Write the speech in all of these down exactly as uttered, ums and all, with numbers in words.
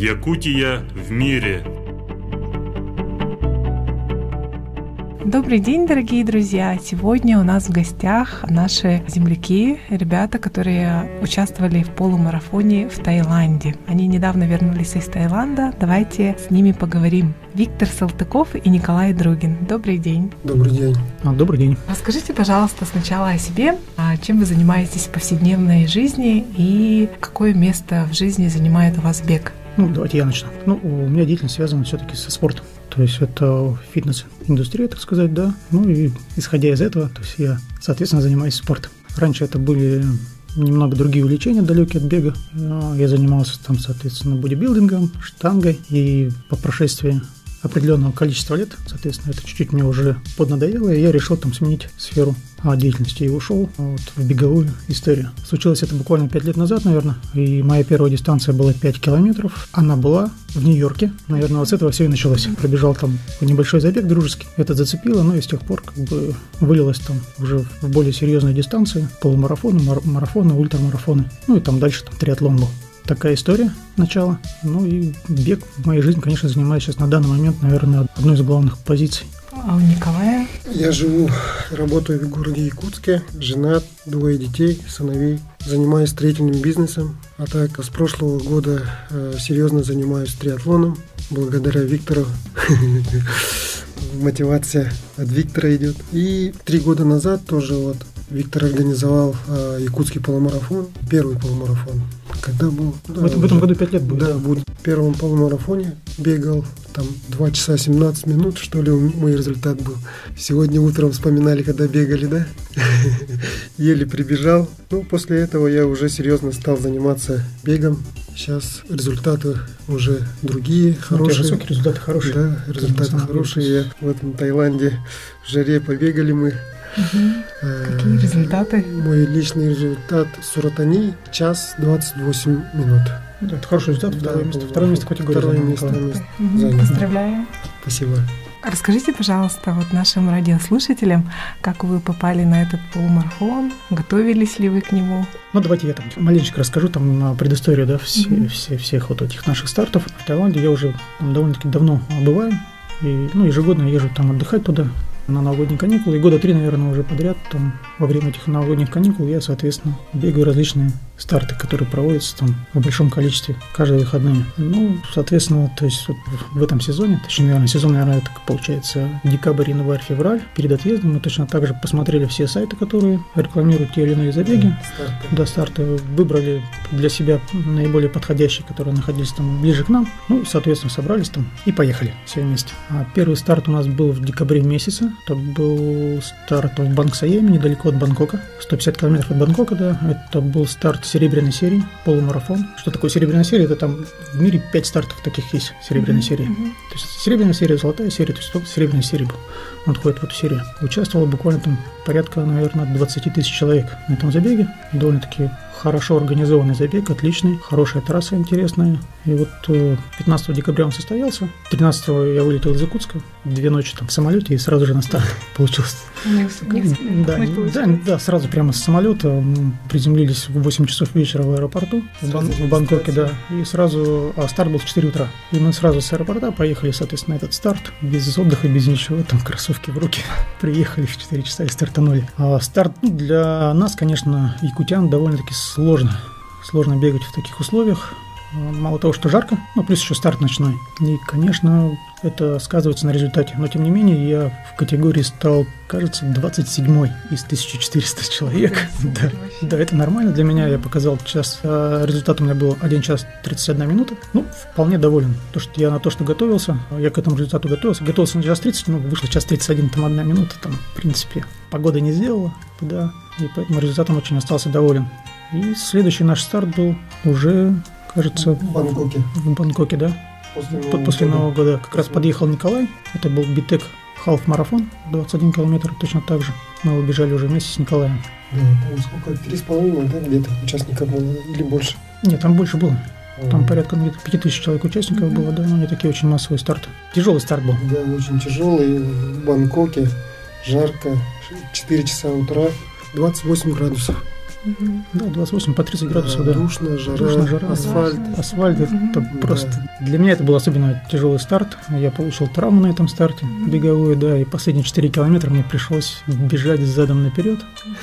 Якутия в мире. Добрый день, дорогие друзья! Сегодня у нас в гостях наши земляки, ребята, которые участвовали в полумарафоне в Таиланде. Они недавно вернулись из Таиланда. Давайте с ними поговорим. Виктор Салтыков и Николай Другин. Добрый день! Добрый день! Добрый день! Расскажите, пожалуйста, сначала о себе. Чем вы занимаетесь в повседневной жизни и какое место в жизни занимает у вас бег? Ну, давайте я начну. Ну, у меня деятельность связана все-таки со спортом. То есть это фитнес-индустрия, так сказать, да. Ну и исходя из этого, то есть я, соответственно, занимаюсь спортом. Раньше это были немного другие увлечения, далекие от бега. Я занимался там, соответственно, бодибилдингом, штангой. И по прошествии определенного количества лет, соответственно, это чуть-чуть мне уже поднадоело, и я решил там сменить сферу деятельности и ушел вот в беговую историю. Случилось это буквально пять лет назад, наверное, и моя первая дистанция была пять километров. Она была в Нью-Йорке. Наверное, вот с этого все и началось. Пробежал там небольшой забег дружеский. Это зацепило, но и с тех пор как бы вылилось там уже в более серьезные дистанции. Полумарафоны, мар- марафоны, ультрамарафоны. Ну и там дальше там триатлон был. Такая история, начало. Ну и бег в моей жизни, конечно, занимает сейчас на данный момент, наверное, одной из главных позиций. А у Николая? Я живу, работаю в городе Якутске, женат, двое детей, сыновей. Занимаюсь строительным бизнесом, а так с прошлого года э, серьезно занимаюсь триатлоном. Благодаря Виктору. Мотивация от Виктора идет. И три года назад тоже вот Виктор организовал э, якутский полумарафон, первый полумарафон. Когда был? Да, в этом, в этом году пять лет будет. Да, будет. В первом полумарафоне бегал, там два часа семнадцать минут, что ли, мой результат был. Сегодня утром вспоминали, когда бегали, да? Еле прибежал. Ну, после этого я уже серьезно стал заниматься бегом. Сейчас результаты уже другие, хорошие. Высокие результаты хорошие. Да, результаты хорошие. В этом Таиланде в жаре побегали мы. Угу. Какие результаты? Мой личный результат Суратани час двадцать восемь минут. Да, это хороший результат, второе да, место. Второе место категории. Второе место. Угу. Поздравляю. Спасибо. Расскажите, пожалуйста, вот нашим радиослушателям, как вы попали на этот полумарафон, готовились ли вы к нему? Ну, давайте я там маленечко расскажу там предысторию, да, все, угу. все, всех вот этих наших стартов. В Таиланде я уже там довольно-таки давно бываю, и ну, ежегодно я езжу там отдыхать туда. На новогодние каникулы, и года три, наверное, уже подряд, там, во время этих новогодних каникул я, соответственно, бегаю различные старты, которые проводятся там в большом количестве каждые выходные. Ну, соответственно, то есть вот в этом сезоне, точнее, наверное, сезон, наверное, так получается, декабрь, январь, февраль, перед отъездом мы точно так же посмотрели все сайты, которые рекламируют те или иные забеги, старты. До старта выбрали для себя наиболее подходящие, которые находились там ближе к нам, ну, и, соответственно, собрались там и поехали все вместе. А первый старт у нас был в декабре месяце. Это был старт в Банг Саеме, недалеко от Бангкока, сто пятьдесят километров от Бангкока, да. Это был старт серебряной серии, полумарафон. Что такое серебряная серия? Это там в мире пять стартов таких есть, серебряной mm-hmm. серии. То есть серебряная серия, золотая серия, то есть только серебряная серия была. Он входит в эту серию. Участвовало буквально там порядка, наверное, двадцать тысяч человек на этом забеге. Довольно-таки хорошо организованный забег, отличный, хорошая трасса интересная. И вот пятнадцатого декабря он состоялся. тринадцатого я вылетел из Якутска, две ночи там в самолете и сразу же на старт получился. Да, да, да, сразу прямо с самолета приземлились в восемь часов вечера в аэропорту в, Бан- в Бангкоке, да. И сразу, а старт был в четыре утра. И мы сразу с аэропорта поехали, соответственно, на этот старт без отдыха, без ничего, там кроссовки в руки. Приехали в четыре часа и стартанули. А старт ну, для нас, конечно, якутян довольно-таки сложно, сложно бегать в таких условиях. Мало того, что жарко, но плюс еще старт ночной. И, конечно, это сказывается на результате. Но, тем не менее, я в категории стал, кажется, двадцать седьмой из тысяча четыреста человек. Да. да, это нормально для меня. Я показал час. Результат у меня был один час тридцать одна минута. Ну, вполне доволен. То, что я на то, что готовился. Я к этому результату готовился. Готовился на час тридцать, но вышло час тридцать один, там одна минута. Там, в принципе, погода не сделала. Да. И поэтому результатом очень остался доволен. И следующий наш старт был уже... кажется, в Бангкоке. В Бангкоке, да. После Нового, После Нового года. года. Как раз подъехал Николай. Это был битек халф-марафон, двадцать один километр, точно так же. Мы убежали уже вместе с Николаем. Да, там сколько? Три с половиной, да, где-то участников было или больше? Нет, там больше было. Там порядка где-то пять тысяч человек участников было, да, но не такие очень массовые старты. Тяжелый старт был. Да, очень тяжелый. В Бангкоке жарко, четыре часа утра, двадцать восемь градусов. Угу. Да, двадцать восемь по тридцать градусов. Да, да. Душная жара, душная жара, асфальт. Асфальт, угу. Это просто... Да. Для меня это был особенно тяжелый старт. Я получил травму на этом старте беговую, да, и последние четыре километра мне пришлось бежать задом наперед.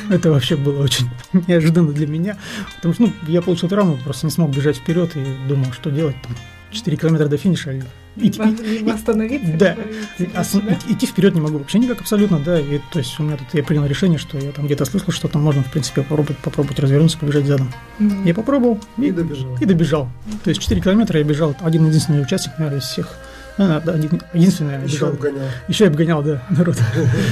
Это вообще было очень неожиданно для меня, потому что ну, я получил травму, просто не смог бежать вперед и думал, что делать там. четыре километра до финиша. Либо, и, либо остановиться. И, да, и, идти вперед не могу вообще никак абсолютно, да. И, то есть у меня тут я принял решение, что я там где-то слышал, что там можно, в принципе, попробовать, попробовать развернуться, побежать задом. Mm-hmm. Я попробовал и, и добежал. И добежал. Mm-hmm. То есть четыре километра я бежал, один единственный участник, наверное, из всех. Да, да, один, единственное, я еще обгонял. Еще обгонял, да, народ.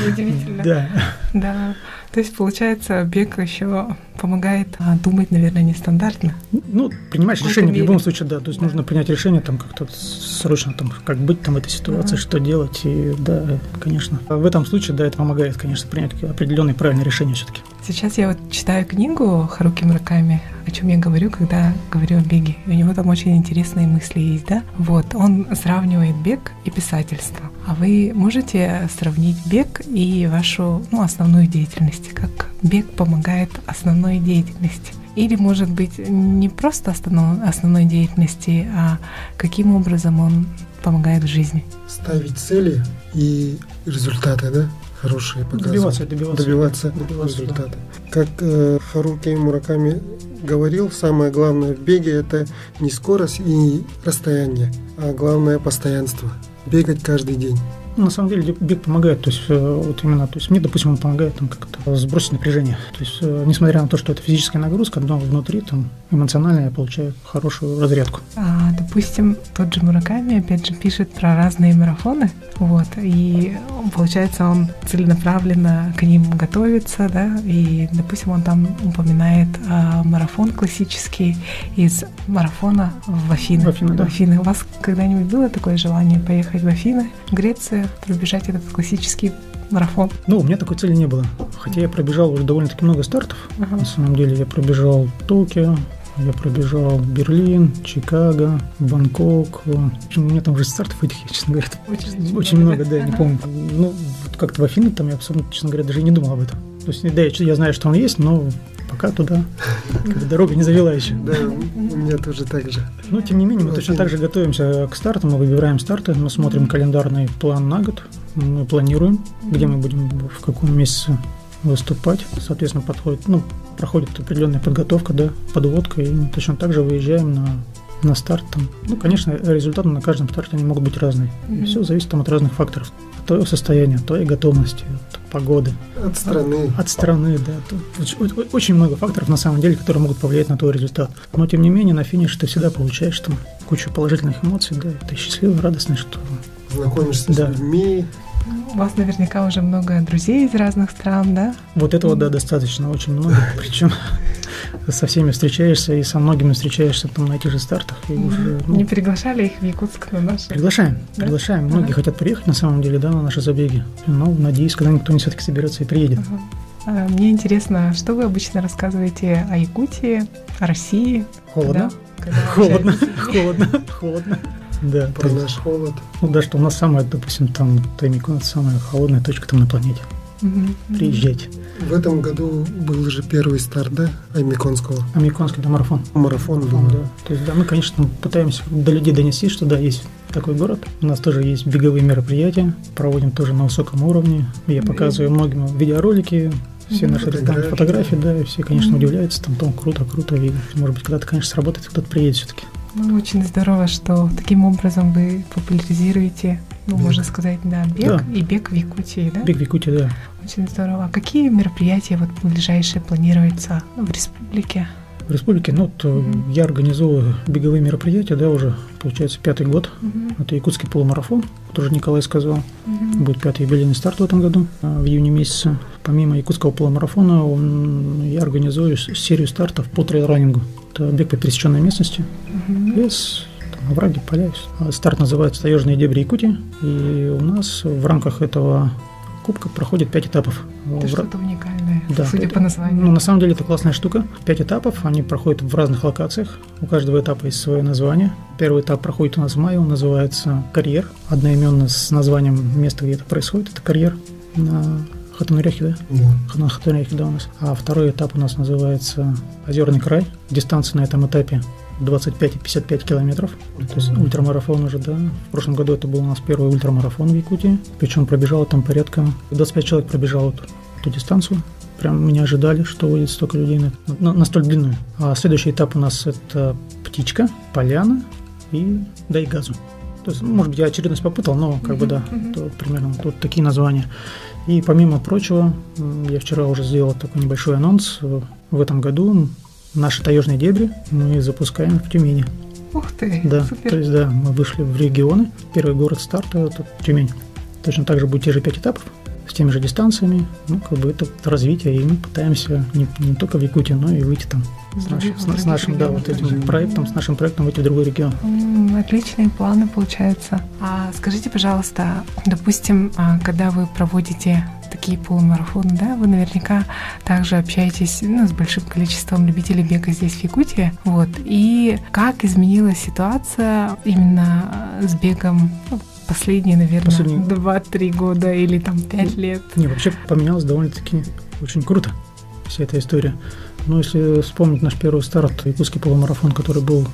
Удивительно. Да. Да. То есть, получается, бег еще помогает а, думать, наверное, нестандартно. Ну, принимаешь решение в любом случае, да. То есть да. Нужно принять решение, там как-то срочно, там, как быть там в этой ситуации, да. Что делать. И да, конечно. В этом случае, да, это помогает, конечно, принять определенные правильные решения все-таки. Сейчас я вот читаю книгу Харуки Мураками, о чем я говорю, когда говорю о беге. И у него там очень интересные мысли есть, да? Вот, он сравнивает бег и писательство. А вы можете сравнить бег и вашу, ну, основную деятельность, как бег помогает основной деятельности? Или, может быть, не просто основной, основной деятельности, а каким образом он помогает в жизни? Ставить цели и результаты, да? Хорошие показывать. Добиваться, добиваться, добиваться, добиваться результата. Да. Как э, Харуки Мураками говорил, самое главное в беге – это не скорость и расстояние, а главное – постоянство. Бегать каждый день. На самом деле бег помогает, то есть вот именно, то есть мне, допустим, он помогает там как-то сбросить напряжение. То есть несмотря на то, что это физическая нагрузка, но внутри там эмоционально я получаю хорошую разрядку. А, допустим, тот же Мураками опять же пишет про разные марафоны, вот, и получается он целенаправленно к ним готовится, да, и, допустим, он там упоминает а, марафон классический из марафона в Афины. В Афины, да. В Афины. У вас когда-нибудь было такое желание поехать в Афины, в Грецию? Пробежать этот классический марафон? Ну, у меня такой цели не было. Хотя я пробежал уже довольно-таки много стартов. Ага. На самом деле я пробежал Токио, я пробежал Берлин, Чикаго, Бангкок. В общем, у меня там уже стартов этих, честно говоря, очень, очень много, много, да, я не помню. Ну, вот как-то в Афины там я абсолютно, честно говоря, даже и не думал об этом. То есть, да, я, я знаю, что он есть, но пока туда дорога не завела еще. Да, у меня тоже так же. Но тем не менее, мы точно так же готовимся к старту, мы выбираем старты, мы смотрим календарный план на год, мы планируем, где мы будем, в каком месяце выступать. Соответственно, подходит, ну, проходит определенная подготовка, да, подводка, и мы точно так же выезжаем на... на старт там. Ну, конечно, результаты на каждом старте они могут быть разные. Mm-hmm. Все зависит там от разных факторов. От твоего состояния, от твоей готовности, от погоды. От страны. От, от страны, да. Тут очень много факторов, на самом деле, которые могут повлиять на твой результат. Но, тем не менее, на финише ты всегда получаешь там кучу положительных эмоций, да. Ты счастливый, радостный, что... Знакомишься да. с людьми. У вас наверняка уже много друзей из разных стран, да? Вот этого, да, достаточно, очень много. Причем со всеми встречаешься, и со многими встречаешься там на этих же стартах. И уже, ну, не приглашали их в Якутск на наши? Приглашаем, да? приглашаем. Многие ага. хотят приехать, на самом деле, да, на наши забеги. Но, надеюсь, когда-нибудь кто-нибудь все-таки соберется и приедет. Ага. А, мне интересно, что вы обычно рассказываете о Якутии, о России? Холодно. Когда, когда холодно, холодно, холодно. Да, про наш холод. Ну да, что у нас самая, допустим, там Таймико, самая холодная точка там на планете. Угу. Приезжайте. В этом году был же первый старт, да, Амиконского. Амиконский, да, марафон. Марафон был, да. То есть, да, мы, конечно, пытаемся до людей донести, что да, есть такой город. У нас тоже есть беговые мероприятия, проводим тоже на высоком уровне. Я да. показываю многим видеоролики. Все наши фотографии, фотографии, да, и все, конечно, удивляются, там, там круто, круто, и, может быть, когда-то, конечно, сработает, кто-то приедет все-таки. Ну, очень здорово, что таким образом вы популяризируете, ну, бег. Можно сказать, да, бег да. и бег в Якутии, да? Бег в Якутии, да. Очень здорово. А какие мероприятия вот ближайшие планируются в республике? В республике, ну, то mm-hmm. я организовываю беговые мероприятия, да, уже, получается, пятый год. Mm-hmm. Это якутский полумарафон, который уже Николай сказал. Mm-hmm. Будет пятый юбилейный старт в этом году, в июне месяце. Помимо якутского полумарафона, он, я организую серию стартов по трейлранингу. Это бег по пересеченной местности, mm-hmm. лес, там, овраги, поля. Старт называется «Таёжные дебри Якутии», и у нас в рамках этого кубка проходит пять этапов. Это в... что-то уникальное, да, судя это... по названию. Ну, на самом деле это классная штука. Пять этапов, они проходят в разных локациях. У каждого этапа есть свое название. Первый этап проходит у нас в мае, он называется «Карьер». Одноименно с названием места, где это происходит, это «Карьер». На Хатамирехи, да? Хатамирехи, да, у нас. А второй этап у нас называется «Озерный край». Дистанция на этом этапе двадцать пять и пятьдесят пять километров. То есть ультрамарафон уже, да. В прошлом году это был у нас первый ультрамарафон в Якутии. Причем пробежало там порядка... двадцать пять человек пробежало эту, эту дистанцию. Прям не ожидали, что будет столько людей на, на, на столь длинную. А следующий этап у нас это «Птичка», «Поляна» и «Дай газу». То есть, может быть, я очередность попутал, но как mm-hmm. бы да, mm-hmm. то, примерно тут такие названия. И помимо прочего, я вчера уже сделал такой небольшой анонс. В этом году наши «Таёжные дебри» мы запускаем в Тюмени. Ух ты, да, супер. То есть, да, мы вышли в регионы. Первый город старта – это Тюмень. Точно так же будут те же пять этапов с теми же дистанциями. Ну, как бы это развитие, и мы пытаемся не, не только в Якутии, но и выйти там с нашим, с, с нашим да, вот этим проектом, с нашим проектом выйти в другой регион. Отличные планы получаются. А скажите, пожалуйста, допустим, когда вы проводите такие полумарафоны, да, вы наверняка также общаетесь, ну, с большим количеством любителей бега здесь, в Якутии. Вот. И как изменилась ситуация именно с бегом последние, наверное, последние... два-три года или там пять лет? Не, вообще поменялось довольно-таки очень круто вся эта история. Ну, если вспомнить наш первый старт, якутский полумарафон, который был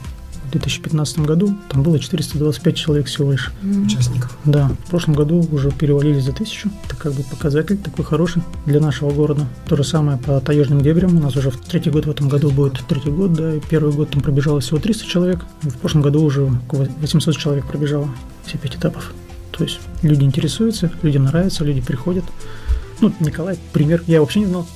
в две тысячи пятнадцатом году, там было четыреста двадцать пять человек всего лишь. Участников. Да. В прошлом году уже перевалили за тысячу. Это как бы показатель такой хороший для нашего города. То же самое по таежным дебрям. У нас уже в третий год в этом году будет третий год, да, и первый год там пробежало всего триста человек. В прошлом году уже восемьсот человек пробежало все пять этапов. То есть люди интересуются, людям нравится, люди приходят. Ну, Николай, пример, я вообще не знал.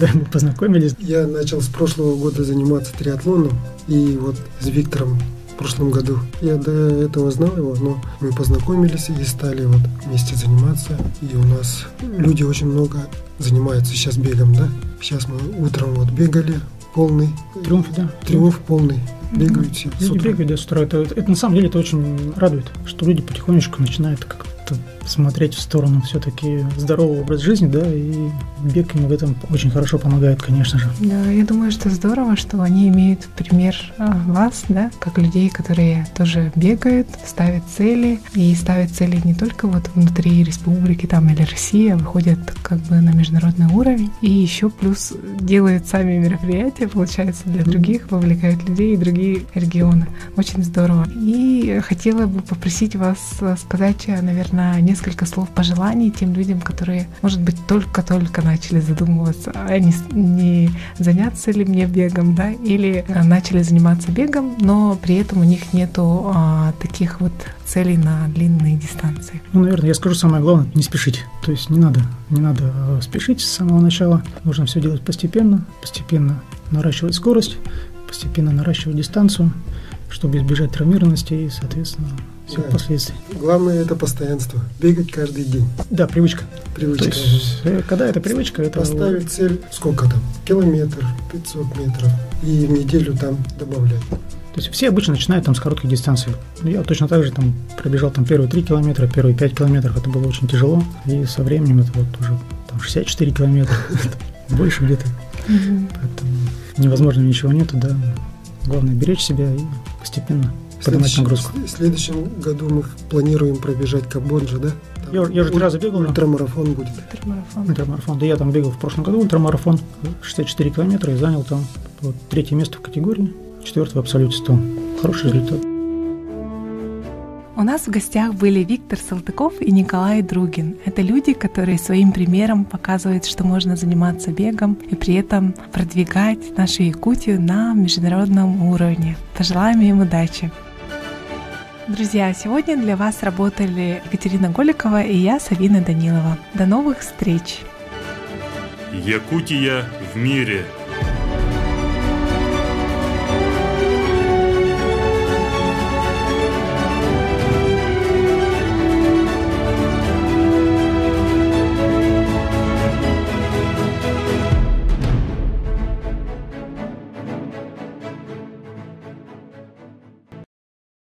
Да, мы познакомились. Я начал с прошлого года заниматься триатлоном, и вот с Виктором в прошлом году. Я до этого знал его, но мы познакомились и стали вот вместе заниматься. И у нас люди очень много занимаются сейчас бегом, да? Сейчас мы утром вот бегали, полный. Триумф, да? Триумф полный. Бегают все. Люди бегают, да, с утра. Это, это на самом деле это очень радует, что люди потихонечку начинают как-то смотреть в сторону все-таки здорового образа жизни, да, и бег им в этом очень хорошо помогает, конечно же. Да, я думаю, что здорово, что они имеют пример вас, да, как людей, которые тоже бегают, ставят цели, и ставят цели не только вот внутри республики там или России, а выходят как бы на международный уровень, и еще плюс делают сами мероприятия, получается, для других, вовлекают людей и другие регионы. Очень здорово. И хотела бы попросить вас сказать, наверное, несколько Несколько слов пожеланий тем людям, которые, может быть, только-только начали задумываться, а не, не заняться ли мне бегом, да, или начали заниматься бегом, но при этом у них нету а, таких вот целей на длинные дистанции. Ну, наверное, я скажу самое главное, не спешить. То есть не надо, не надо спешить с самого начала. Нужно все делать постепенно, постепенно наращивать скорость, постепенно наращивать дистанцию, чтобы избежать травмированности и, соответственно, всех да. последствий. Главное – это постоянство. Бегать каждый день. Да, привычка. Привычка. То есть, когда это привычка, это… Поставить цель, сколько там, километр, пятьсот метров, и в неделю там добавлять. То есть все обычно начинают там с коротких дистанций. Я точно так же там пробежал там первые три километра, первые пять километров. Это было очень тяжело. И со временем это вот уже там шестьдесят четыре километра. Больше где-то. Поэтому невозможно ничего нету, да. Главное – беречь себя и постепенно поднимать нагрузку. В следующем году мы планируем пробежать Кабоджи, да? Там я я уже три раза бегал. Ультрамарафон будет. Ультрамарафон. Ультрамарафон. Да, я там бегал в прошлом году ультрамарафон. шестьдесят четыре километра и занял там вот, третье место в категории, четвертое в абсолюте сто. Хороший результат. У нас в гостях были Виктор Салтыков и Николай Другин. Это люди, которые своим примером показывают, что можно заниматься бегом и при этом продвигать нашу Якутию на международном уровне. Пожелаем им удачи! Друзья, сегодня для вас работали Екатерина Голикова и я, Савина Данилова. До новых встреч! Якутия в мире!